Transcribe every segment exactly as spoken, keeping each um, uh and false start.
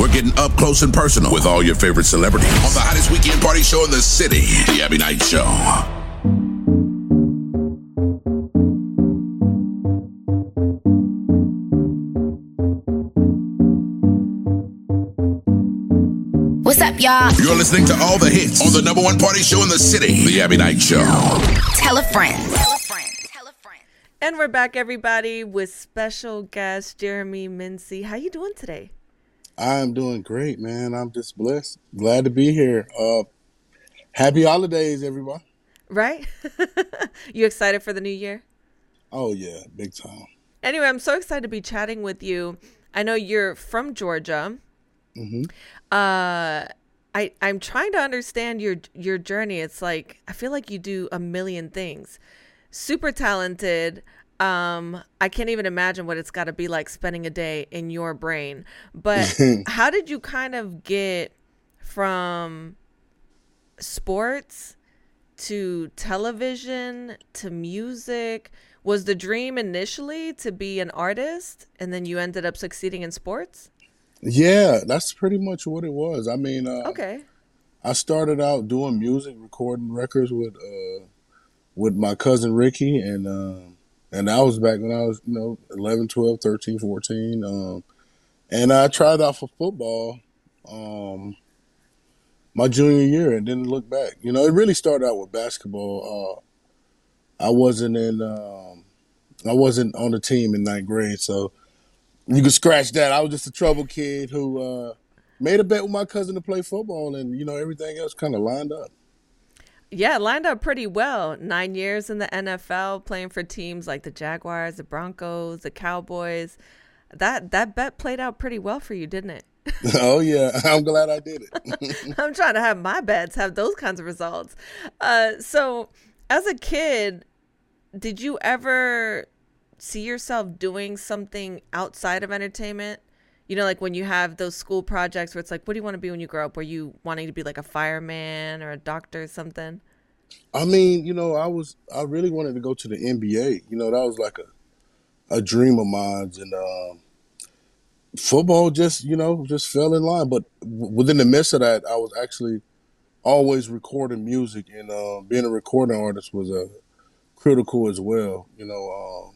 We're getting up close and personal with all your favorite celebrities on the hottest weekend party show in the city, The Abbie Knights Show. What's up, y'all? You're listening to all the hits on the number one party show in the city, The Abbie Knights Show. Tell a friend. Tell a friend. Tell a friend. And we're back, everybody, with special guest Jeremy Mincey. How you doing today? I'm doing great, man. I'm just blessed. Glad to be here. Uh, happy holidays, everybody. Right? You excited for the new year? Oh, yeah. Big time. Anyway, I'm so excited to be chatting with you. I know you're from Georgia. Mm-hmm. Uh, I I'm trying to understand your your journey. It's like I feel like you do a million things. Super talented. Um, I can't even imagine what it's got to be like spending a day in your brain. But how did you kind of get from sports to television to music? Was the dream initially to be an artist, and then you ended up succeeding in sports? Yeah, that's pretty much what it was. I mean, uh, okay. I started out doing music, recording records with uh, with my cousin Ricky, and uh, and that was back when I was, you know, eleven, twelve, thirteen, fourteen. Um, and I tried out for football um, my junior year and didn't look back. You know, it really started out with basketball. Uh, I wasn't in um, I wasn't on the team in ninth grade, so you can scratch that. I was just a trouble kid who uh, made a bet with my cousin to play football, and, you know, everything else kind of lined up. Yeah, lined up pretty well. Nine years in the N F L, playing for teams like the Jaguars, the Broncos, the Cowboys. That that bet played out pretty well for you, didn't it? Oh, yeah. I'm glad I did it. I'm trying to have my bets have those kinds of results. Uh, so as a kid, did you ever see yourself doing something outside of entertainment? You know, like when you have those school projects where it's like, what do you want to be when you grow up? Were you wanting to be like a fireman or a doctor or something? I mean, you know, I was, I really wanted to go to the N B A. You know, that was like a, a dream of mine. And um, football just, you know, just fell in line. But within the midst of that, I was actually always recording music, and uh, being a recording artist was uh, critical as well. You know, um,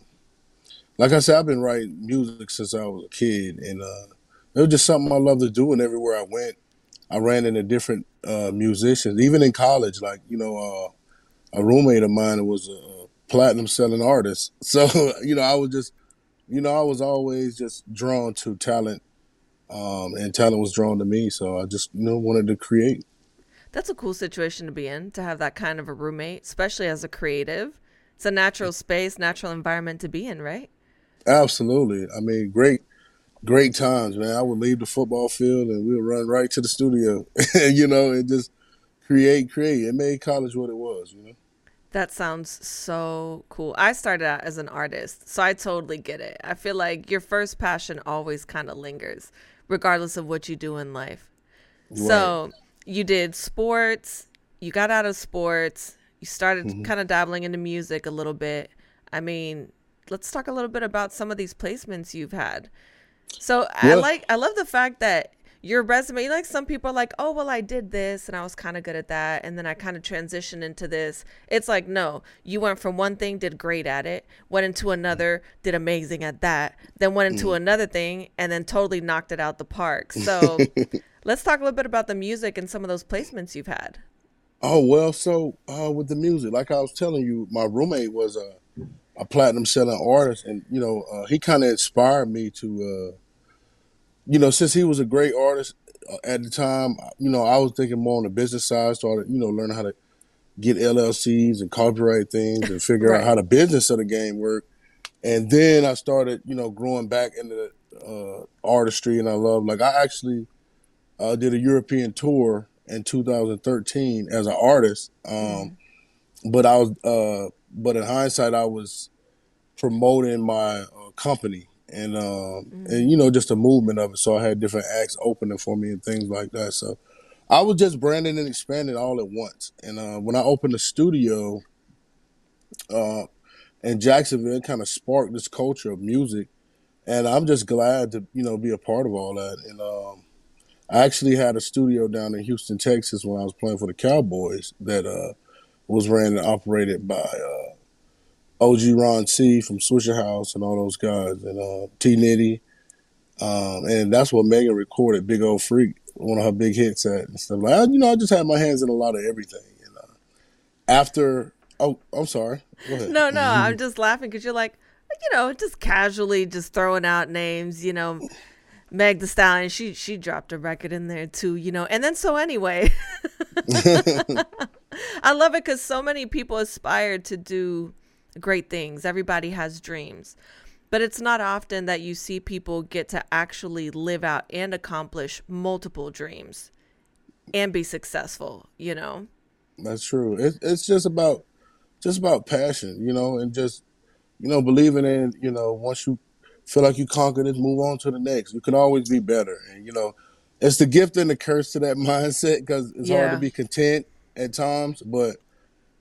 like I said, I've been writing music since I was a kid, and uh, it was just something I loved to do. And everywhere I went, I ran into different uh, musicians. Even in college, like, you know, uh, a roommate of mine was a platinum-selling artist. So, you know, I was just, you know, I was always just drawn to talent, um, and talent was drawn to me. So I just, you know, wanted to create. That's a cool situation to be in, to have that kind of a roommate, especially as a creative. It's a natural space, natural environment to be in, right? Absolutely. I mean, great, great times, man. I would leave the football field and we'll run right to the studio, you know, and just create, create. It made college what it was, you know? That sounds so cool. I started out as an artist, so I totally get it. I feel like your first passion always kind of lingers, regardless of what you do in life. Right. So you did sports, you got out of sports, you started mm-hmm. kind of dabbling into music a little bit. I mean, let's talk a little bit about some of these placements you've had. So yeah. I like, I love the fact that your resume, like some people are like, oh, well, I did this and I was kind of good at that, and then I kind of transitioned into this. It's like, no, you went from one thing, did great at it, went into another, did amazing at that, then went into mm. another thing, and then totally knocked it out the park. So let's talk a little bit about the music and some of those placements you've had. Oh, well, so uh, with the music, like I was telling you, my roommate was a, uh, a platinum selling artist. And, you know, uh, he kind of inspired me to, uh, you know, since he was a great artist uh, at the time, you know, I was thinking more on the business side, started, you know, learning how to get L L Cs and copyright things and figure right. out how the business of the game worked. And then I started, you know, growing back into the uh, artistry, and I love, like, I actually uh, did a European tour in two thousand thirteen as an artist. Um, mm-hmm. But I was, uh, But in hindsight, I was promoting my uh, company and, uh, mm-hmm. and, you know, just the movement of it. So I had different acts opening for me and things like that. So I was just branding and expanding all at once. And uh, when I opened the studio uh, in Jacksonville, it kind of sparked this culture of music. And I'm just glad to, you know, be a part of all that. And um, I actually had a studio down in Houston, Texas when I was playing for the Cowboys that uh, was ran and operated by uh, O G. Ron C from Swisher House and all those guys, and uh, T Nitty. Um, and that's what Megan recorded, Big Old Freak, one of her big hits at and stuff. Like, I, you know, I just had my hands in a lot of everything. And uh, after, oh, I'm sorry. Go ahead. No, no, I'm just laughing because you're like, you know, just casually just throwing out names, you know. Meg Thee Stallion, she she dropped a record in there too, you know. And then so anyway, I love it because so many people aspire to do great things. Everybody has dreams. But it's not often that you see people get to actually live out and accomplish multiple dreams and be successful, you know. That's true. It, it's just about just about passion, you know, and just, you know, believing in, you know, once you feel like you conquered it, move on to the next. You can always be better. And, you know, it's the gift and the curse to that mindset because it's yeah. hard to be content at times. But,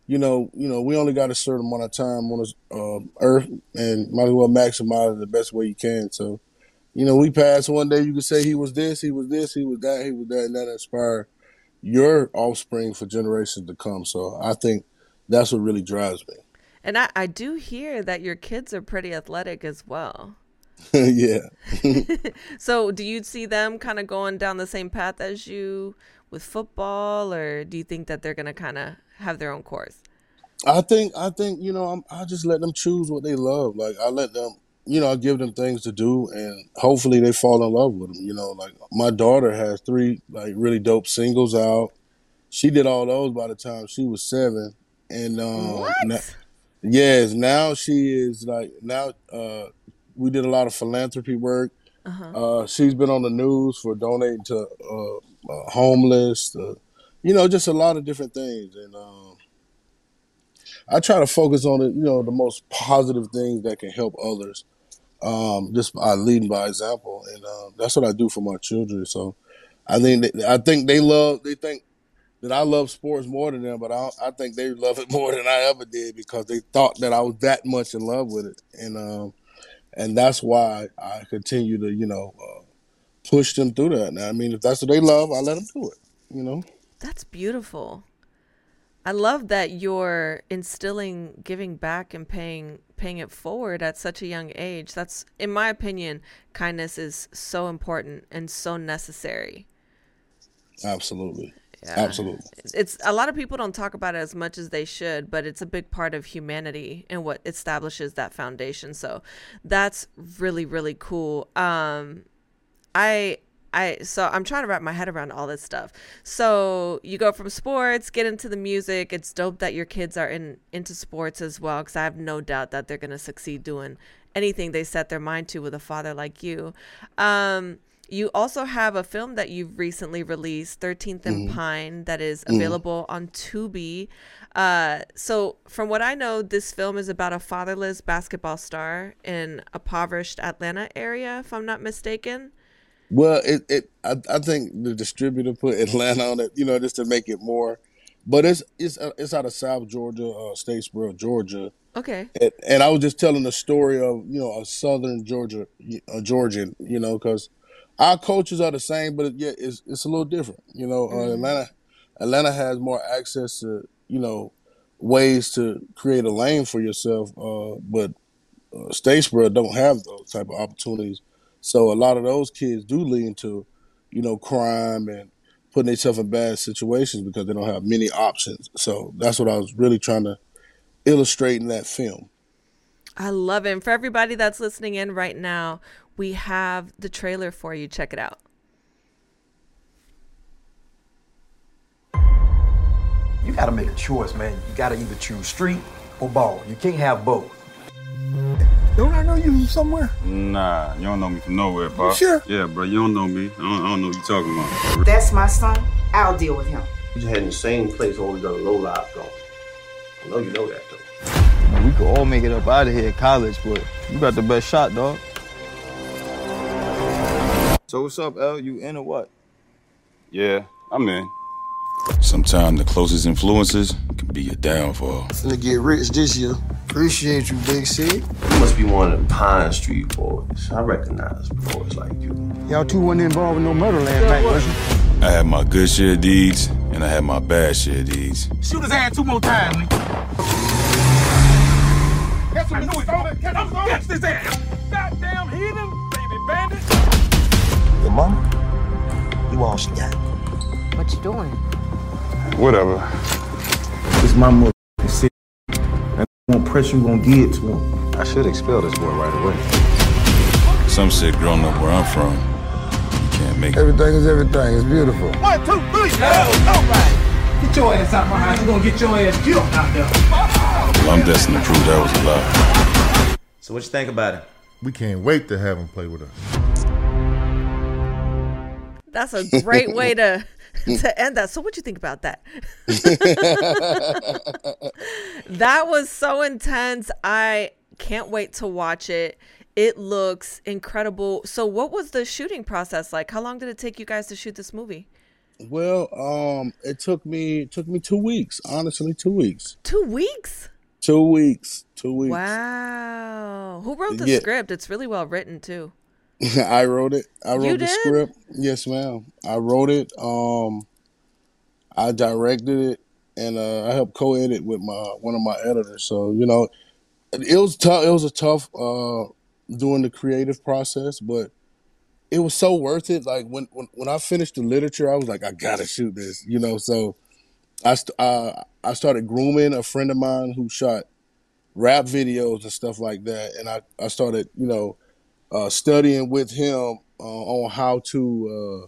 you know, you know, we only got a certain amount of time on this uh, earth and might as well maximize it the best way you can. So, you know, we passed one day. You could say he was this, he was this, he was that, he was that. And that inspired your offspring for generations to come. So I think that's what really drives me. And I, I do hear that your kids are pretty athletic as well. Yeah. So do you see them kind of going down the same path as you with football, or do you think that they're going to kind of have their own course? I think, I think, you know, I'm, I just let them choose what they love. Like I let them, you know, I give them things to do and hopefully they fall in love with them. You know, like my daughter has three like really dope singles out. She did all those by the time she was seven. And, um, what? Na- yes, now she is like, now, uh, we did a lot of philanthropy work. Uh-huh. Uh, she's been on the news for donating to uh, uh, homeless, uh, you know, just a lot of different things. And um, I try to focus on, it, you know, the most positive things that can help others, um, just by leading by example. And uh, that's what I do for my children. So I think they, I think they love, they think that I love sports more than them, but I, I think they love it more than I ever did because they thought that I was that much in love with it. And, um, And that's why I continue to, you know, uh, push them through that. Now, I mean, if that's what they love, I let them do it, you know. That's beautiful. I love that you're instilling giving back and paying paying it forward at such a young age. That's, in my opinion, kindness is so important and so necessary. Absolutely. Yeah. Absolutely. It's a lot of people don't talk about it as much as they should, but it's a big part of humanity and what establishes that foundation. So that's really, really cool. Um, I, I, so I'm trying to wrap my head around all this stuff. So you go from sports, get into the music. It's dope that your kids are in, into sports as well, because I have no doubt that they're going to succeed doing anything they set their mind to with a father like you. Um, You also have a film that you've recently released, thirteenth and mm-hmm. Pine, that is available mm-hmm. on Tubi. Uh, so from what I know, this film is about a fatherless basketball star in a impoverished Atlanta area, if I'm not mistaken. Well, it, it I, I think the distributor put Atlanta on it, you know, just to make it more. But it's it's uh, it's out of South Georgia, uh, Statesboro, Georgia. Okay. And, and I was just telling the story of, you know, a Southern Georgia, a Georgian, you know, because our cultures are the same, but it, yeah, it's it's a little different. You know, mm-hmm. uh, Atlanta Atlanta has more access to, you know, ways to create a lane for yourself, uh, but uh, Statesboro don't have those type of opportunities. So a lot of those kids do lean to, you know, crime and putting themselves in bad situations because they don't have many options. So that's what I was really trying to illustrate in that film. I love it. And for everybody that's listening in right now, we have the trailer for you. Check it out. You got to make a choice, man. You got to either choose street or ball. You can't have both. Don't I know you from somewhere? Nah, you don't know me from nowhere, bro. You sure? Yeah, bro, you don't know me. I don't, I don't know what you're talking about. That's my son. I'll deal with him. You just had the same placeholder on low life going. I know you know that, though. We could all make it up out of here at college, but you got the best shot, dog. So what's up, L? You in or what? Yeah, I'm in. Sometimes the closest influences can be your downfall. Finna get rich this year. Appreciate you, Big C. You must be one of them Pine Street boys. I recognize boys like you. Y'all two wasn't involved in no murder last night, was you? I had my good share deeds, and I had my bad share deeds. Shoot his ass two more times, man. That's what I knew it. Catch him, catch his ass. Goddamn heathen, baby bandit. Your mama? You all she got. What you doing? Whatever. It's my mother. What pressure you gonna get to him? I should expel this boy right away. Some shit growing up where I'm from, you can't make it. Everything is everything. It's beautiful. One, two, three, go! All right. Get your ass out my house. You're gonna get your ass killed out there. Well, I'm destined to prove that was a lie. So what you think about it? We can't wait to have him play with us. That's a great way to... to end that. So what you think about that? That was so intense. I can't wait to watch it. It looks incredible. So what was the shooting process like? How long did it take you guys to shoot this movie? Well, um, it took me it took me two weeks. Honestly, two weeks. Two weeks? Two weeks. Two weeks. Wow. Who wrote the yeah. script? It's really well written too. I wrote it. I wrote you the did? script. Yes, ma'am. I wrote it. Um, I directed it, and uh, I helped co-edit with my one of my editors. So you know, it was tough. It was a tough uh, doing the creative process, but it was so worth it. Like when, when when I finished the literature, I was like, I gotta shoot this. You know, so I st- I, I started grooming a friend of mine who shot rap videos and stuff like that, and I, I started you know. Uh, studying with him uh, on how to uh,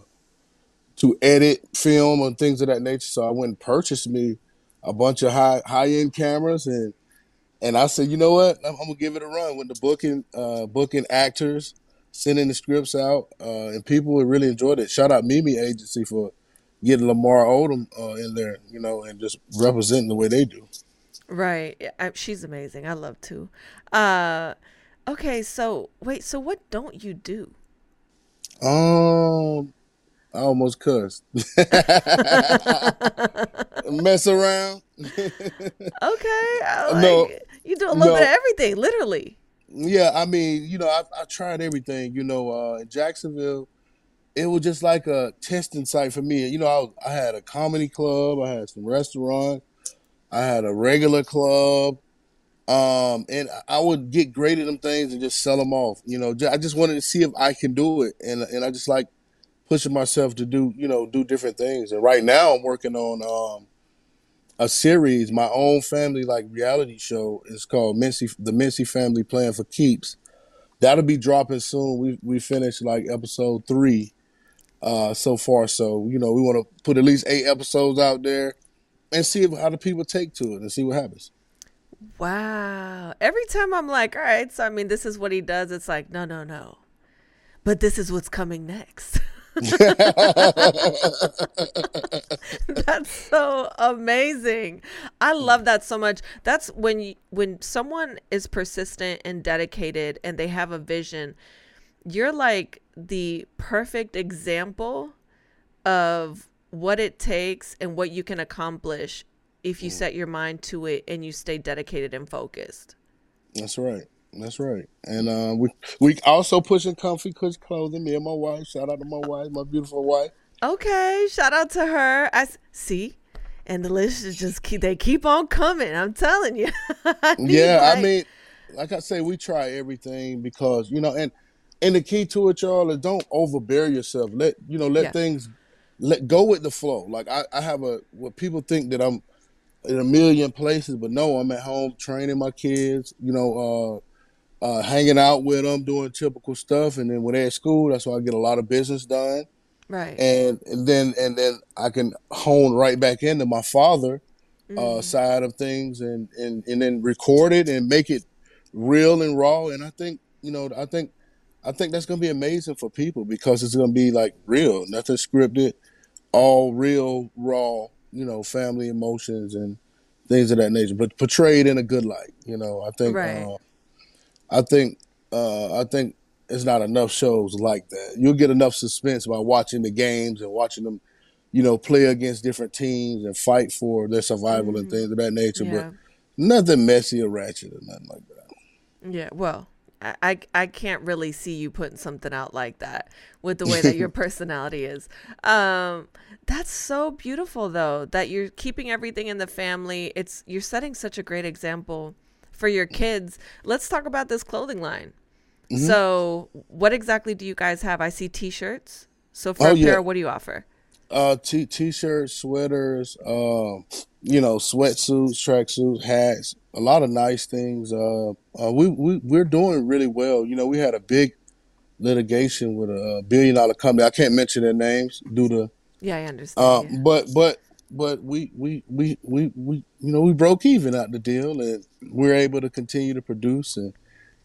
to edit film and things of that nature. So I went and purchased me a bunch of high high end cameras, and and I said, you know what, I'm, I'm gonna give it a run. With the booking uh, booking actors, sending the scripts out, uh, and people really enjoyed it. Shout out Mimi Agency for getting Lamar Odom uh, in there, you know, and just representing the way they do. Right, I, she's amazing. I love too. Uh... Okay, so wait, so what don't you do? Um, I almost cussed. Mess around. Okay, I like, no, you do a little no. bit of everything, literally. Yeah, I mean, you know, I, I tried everything. You know, uh, in Jacksonville, it was just like a testing site for me. You know, I, I had a comedy club, I had some restaurant, I had a regular club. Um, and I would get great at them things and just sell them off. You know, I just wanted to see if I can do it. And and I just like pushing myself to do, you know, do different things. And right now I'm working on um, a series, my own family, like reality show. It's called Mincey, the Mincey Family Playing for Keeps. That'll be dropping soon. We, we finished like episode three uh, so far. So, you know, we want to put at least eight episodes out there and see how the people take to it and see what happens. Wow. Every time I'm like, all right, so I mean, this is what he does. It's like, no, no, no. But this is what's coming next. That's so amazing. I love that so much. That's when you, when someone is persistent and dedicated and they have a vision, you're like the perfect example of what it takes and what you can accomplish if you set your mind to it and you stay dedicated and focused. That's right. That's right. And uh, we we also pushing Comfy Cush Clothing. Me and my wife. Shout out to my wife, my beautiful wife. Okay. Shout out to her. I see. And the list is just keep they keep on coming. I'm telling you. I yeah, like... I mean, like I say, we try everything because you know, and and the key to it, y'all, is don't overbear yourself. Let you know, let yeah. things let go with the flow. Like I, I have a what people think that I'm. in a million places, but no, I'm at home training my kids, you know, uh, uh, hanging out with them, doing typical stuff. And then when they're at school, that's why I get a lot of business done. Right. And, and then, and then I can hone right back into my father, mm. uh, side of things and, and, and then record it and make it real and raw. And I think, you know, I think, I think that's going to be amazing for people because it's going to be like real, nothing scripted, all real, raw, you know, family emotions and things of that nature, but portrayed in a good light. You know, I think, right. uh, I think, uh, I think it's not enough shows like that. You'll get enough suspense by watching the games and watching them, you know, play against different teams and fight for their survival mm-hmm. and things of that nature. Yeah. But Nothing messy or ratchet or nothing like that. Yeah, well, I, I I can't really see you putting something out like that with the way that your personality is. Um, that's so beautiful, though, that you're keeping everything in the family. It's you're setting such a great example for your kids. Let's talk about this clothing line. Mm-hmm. So what exactly do you guys have? I see T-shirts. So for oh, a pair, yeah. what do you offer? Uh, t- T-shirts, sweaters, um, you know, sweatsuits, tracksuits, hats, a lot of nice things. Uh, uh, we, we, we're doing really well. You know, we had a big litigation with a billion-dollar company. I can't mention their names due to... Yeah, I understand. Uh, yeah. But, but, but we, we, we, we, we, you know, we broke even out the deal, and we're able to continue to produce and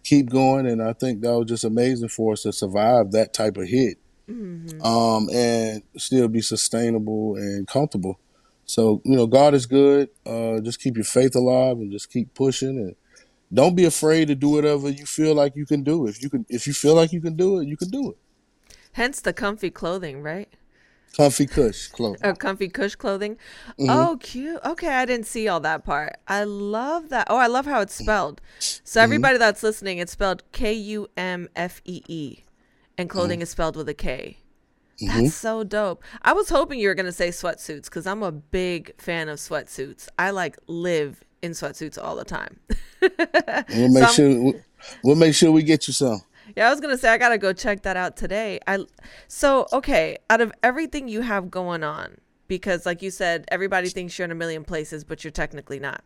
keep going, and I think that was just amazing for us to survive that type of hit. Mm-hmm. Um, and still be sustainable and comfortable. So, you know, God is good. Uh, just keep your faith alive and just keep pushing, and don't be afraid to do whatever you feel like you can do. If you can, if you feel like you can do it, you can do it. Hence the comfy clothing, right? Comfy Kush clothing. Oh, Comfy Kush clothing. Mm-hmm. Oh, cute. Okay, I didn't see all that part. I love that. Oh, I love how it's spelled. So everybody mm-hmm. that's listening, it's spelled K U M F E E. And clothing mm-hmm. is spelled with a K. That's mm-hmm. so dope. I was hoping you were going to say sweatsuits, because I'm a big fan of sweatsuits. I like live in sweatsuits all the time. we'll, make so sure, we'll make sure we get you some. Yeah, I was going to say, I got to go check that out today. I So, okay, out of everything you have going on, because like you said, everybody thinks you're in a million places, but you're technically not.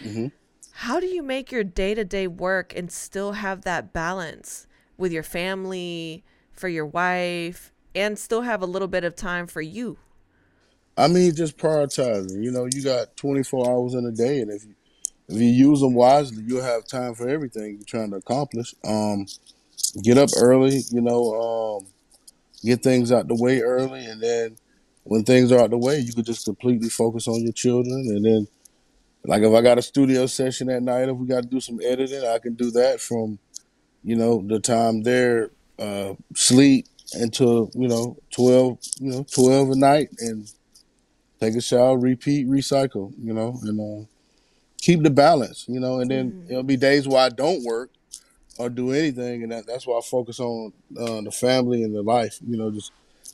Mm-hmm. How do you make your day-to-day work and still have that balance with your family, for your wife, and still have a little bit of time for you? I mean, just prioritizing. You know, you got twenty-four hours in a day, and if you, if you use them wisely, you'll have time for everything you're trying to accomplish. Um, get up early, you know, um, get things out the way early, and then when things are out the way, you can just completely focus on your children. And then, like, if I got a studio session at night, if we got to do some editing, I can do that from, you know, the time they're uh, sleep until, you know, twelve, you know, twelve at night, and take a shower, repeat, recycle, you know, and uh, keep the balance, you know, and then mm. it'll be days where I don't work or do anything. And that, that's why I focus on uh, the family and the life, you know, just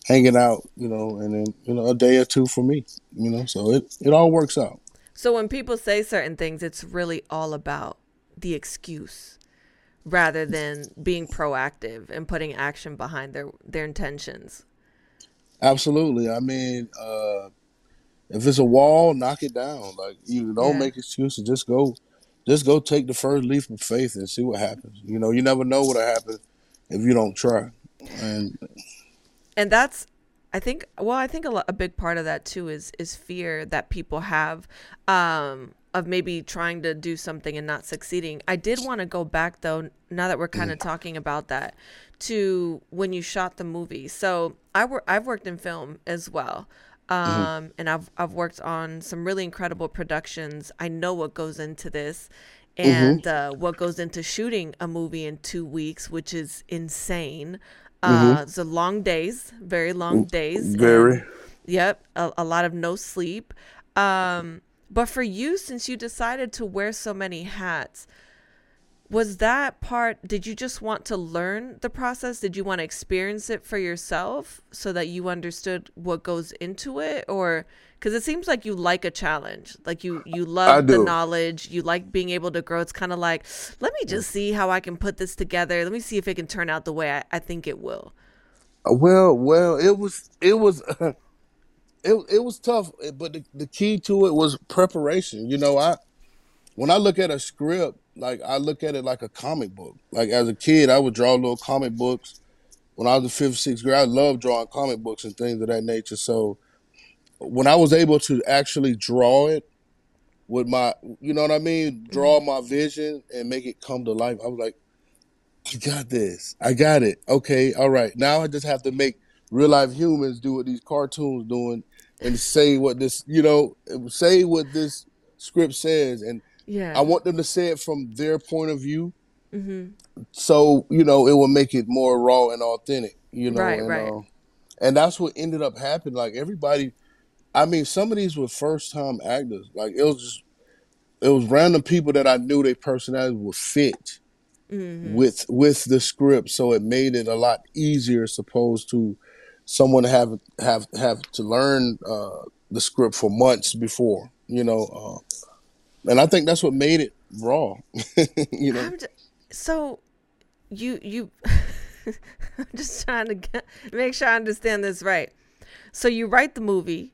hanging out, you know, and then, you know, a day or two for me, you know, so it, it all works out. So when people say certain things, it's really all about the excuse, rather than being proactive and putting action behind their, their intentions. Absolutely. I mean, uh, if it's a wall, knock it down. Like, you don't yeah. make excuses. Just go, just go take the first leap of faith and see what happens. You know, you never know what'll happen if you don't try. And and that's, I think, well, I think a, lot, a big part of that too is, is fear that people have, um, of maybe trying to do something and not succeeding. I did want to go back, though, now that we're kind of talking about that, to when you shot the movie. So I wor- I've worked in film as well, um, mm-hmm. and I've I've worked on some really incredible productions. I know what goes into this and mm-hmm. uh, what goes into shooting a movie in two weeks, which is insane. Uh, mm-hmm. So long days, very long days. Very. And, yep, a, a lot of no sleep. Um But for you, since you decided to wear so many hats, was that part, did you just want to learn the process? Did you want to experience it for yourself so that you understood what goes into it? Or, because it seems like you like a challenge. Like you, you love the knowledge. You like being able to grow. It's kind of like, let me just see how I can put this together. Let me see if it can turn out the way I, I think it will. Well, well, it was, it was... Uh... It it was tough, but the, the key to it was preparation. You know, I when I look at a script, like I look at it like a comic book. Like as a kid, I would draw little comic books. When I was in fifth, sixth grade, I loved drawing comic books and things of that nature. So when I was able to actually draw it with my, you know what I mean, draw my vision and make it come to life, I was like, I got this. I got it. Okay, all right. Now I just have to make real life humans do what these cartoons doing and say what this, you know, say what this script says. And yeah. I want them to say it from their point of view. Mm-hmm. So, you know, it will make it more raw and authentic, you know. Right, and, right. Uh, and that's what ended up happening. Like everybody, I mean, some of these were first time actors. Like it was just, it was random people that I knew their personality would fit mm-hmm. with with the script, so it made it a lot easier, as opposed to someone have have have to learn uh, the script for months before, you know. Uh, and I think that's what made it raw, you know. I'm just, so you you, I'm just trying to get, make sure I understand this right. So you write the movie.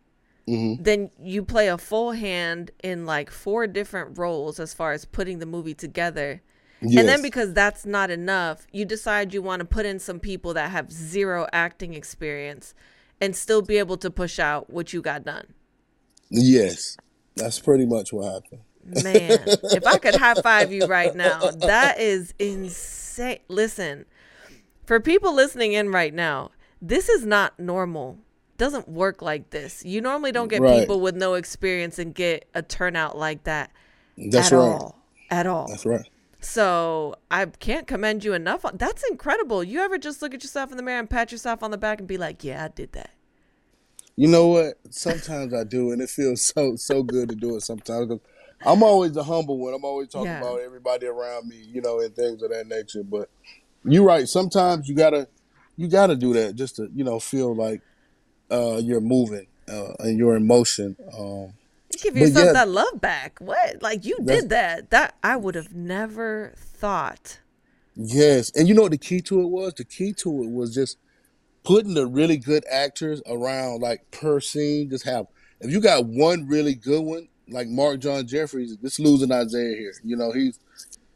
Mm-hmm. Then you play a full hand in like four different roles as far as putting the movie together. Yes. And then because that's not enough, you decide you want to put in some people that have zero acting experience and still be able to push out what you got done. Yes, that's pretty much what happened. Man, if I could high five you right now, that is insane. Listen, for people listening in right now, this is not normal. Doesn't work like this. You normally don't get right. people with no experience and get a turnout like that. That's at right. all. At all. That's right. So I can't commend you enough. That's incredible. You ever just look at yourself in the mirror and pat yourself on the back and be like, yeah, I did that? You know what? Sometimes I do, and it feels so so good to do it sometimes. 'Cause I'm always the humble one. I'm always talking yeah. about everybody around me, you know, and things of that nature. But you're right. Sometimes you gotta you gotta do that just to, you know, feel like Uh, you're moving uh, and your emotion. Um, you give yourself yeah, that love back. What? Like you did that. That I would have never thought. Yes. And you know what the key to it was? The key to it was just putting the really good actors around, like per scene. Just have, if you got one really good one, like Mark John Jeffries, this losing Isaiah here. You know, he's,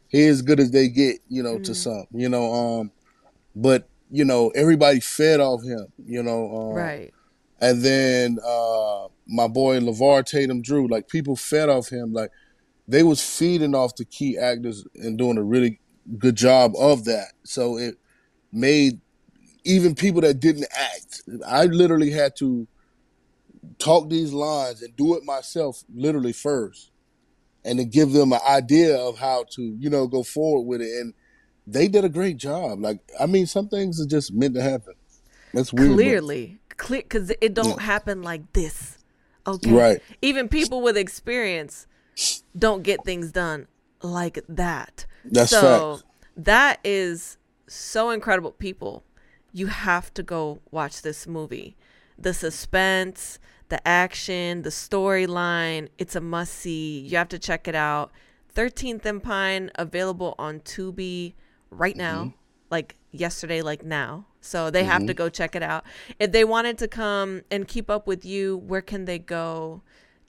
he's as good as they get, you know, mm. to some, you know. Um, but, you know, everybody fed off him, you know. Um, right. And then uh, my boy LeVar Tatum Drew, like people fed off him. Like they was feeding off the key actors and doing a really good job of that. So it made even people that didn't act. I literally had to talk these lines and do it myself literally first and then give them an idea of how to, you know, go forward with it. And they did a great job. Like, I mean, some things are just meant to happen. That's weird. Clearly. But- Clear, because it don't happen like this, okay? Right. Even people with experience don't get things done like that. That's so fact. That is so incredible. People, you have to go watch this movie. The suspense, the action, the storyline, it's a must see. You have to check it out. thirteenth and Pine, available on Tubi right now, mm-hmm. like yesterday, like now. So they have mm-hmm. to go check it out. If they wanted to come and keep up with you, where can they go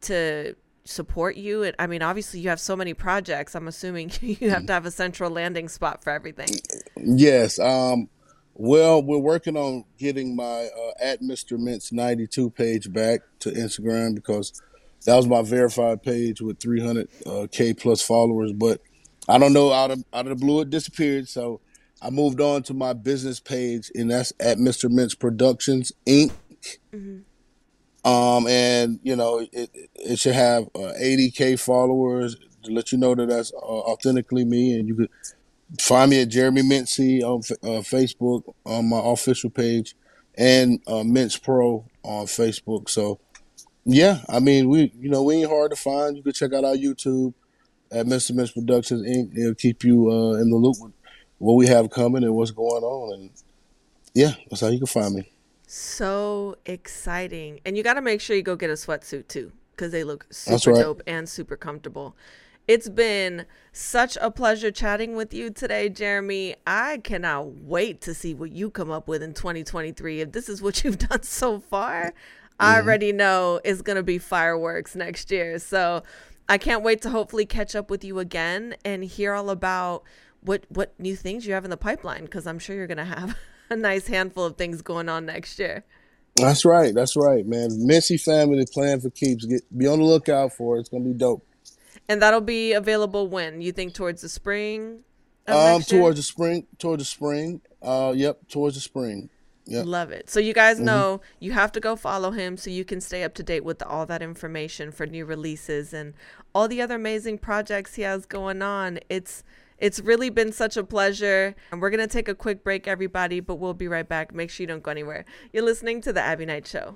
to support you? And I mean, obviously you have so many projects. I'm assuming you have to have a central landing spot for everything. Yes. Um, well, we're working on getting my uh, at Mister Mintz ninety-two page back to Instagram, because that was my verified page with three hundred K uh, plus followers. But I don't know, out of, out of the blue, it disappeared. So I moved on to my business page, and that's at Mister Mintz Productions Incorporated. Mm-hmm. Um, and, you know, it, it should have uh, eighty K followers to let you know that that's uh, authentically me. And you could find me at Jeremy Mincey on uh, Facebook, on my official page, and uh, Mintz Pro on Facebook. So, yeah, I mean, we you know, we ain't hard to find. You could check out our YouTube at Mister Mintz Productions Incorporated. It'll keep you uh, in the loop with what we have coming and what's going on. And yeah, that's how you can find me. So exciting. And you got to make sure you go get a sweatsuit too, because they look super right. dope and super comfortable. It's been such a pleasure chatting with you today, Jeremy. I cannot wait to see what you come up with in twenty twenty-three. If this is what you've done so far, mm-hmm. I already know it's going to be fireworks next year. So I can't wait to hopefully catch up with you again and hear all about what what new things you have in the pipeline, because I'm sure you're going to have a nice handful of things going on next year. That's right. That's right, man. Mintzy family plan for keeps. Get, be on the lookout for it. It's going to be dope. And that'll be available when? You think towards the spring? Um, towards year? the spring. Towards the spring. Uh, Yep, towards the spring. Yep. Love it. So you guys know mm-hmm. you have to go follow him so you can stay up to date with all that information for new releases and all the other amazing projects he has going on. It's... It's really been such a pleasure. And we're going to take a quick break, everybody, but we'll be right back. Make sure you don't go anywhere. You're listening to The Abbie Knights Show.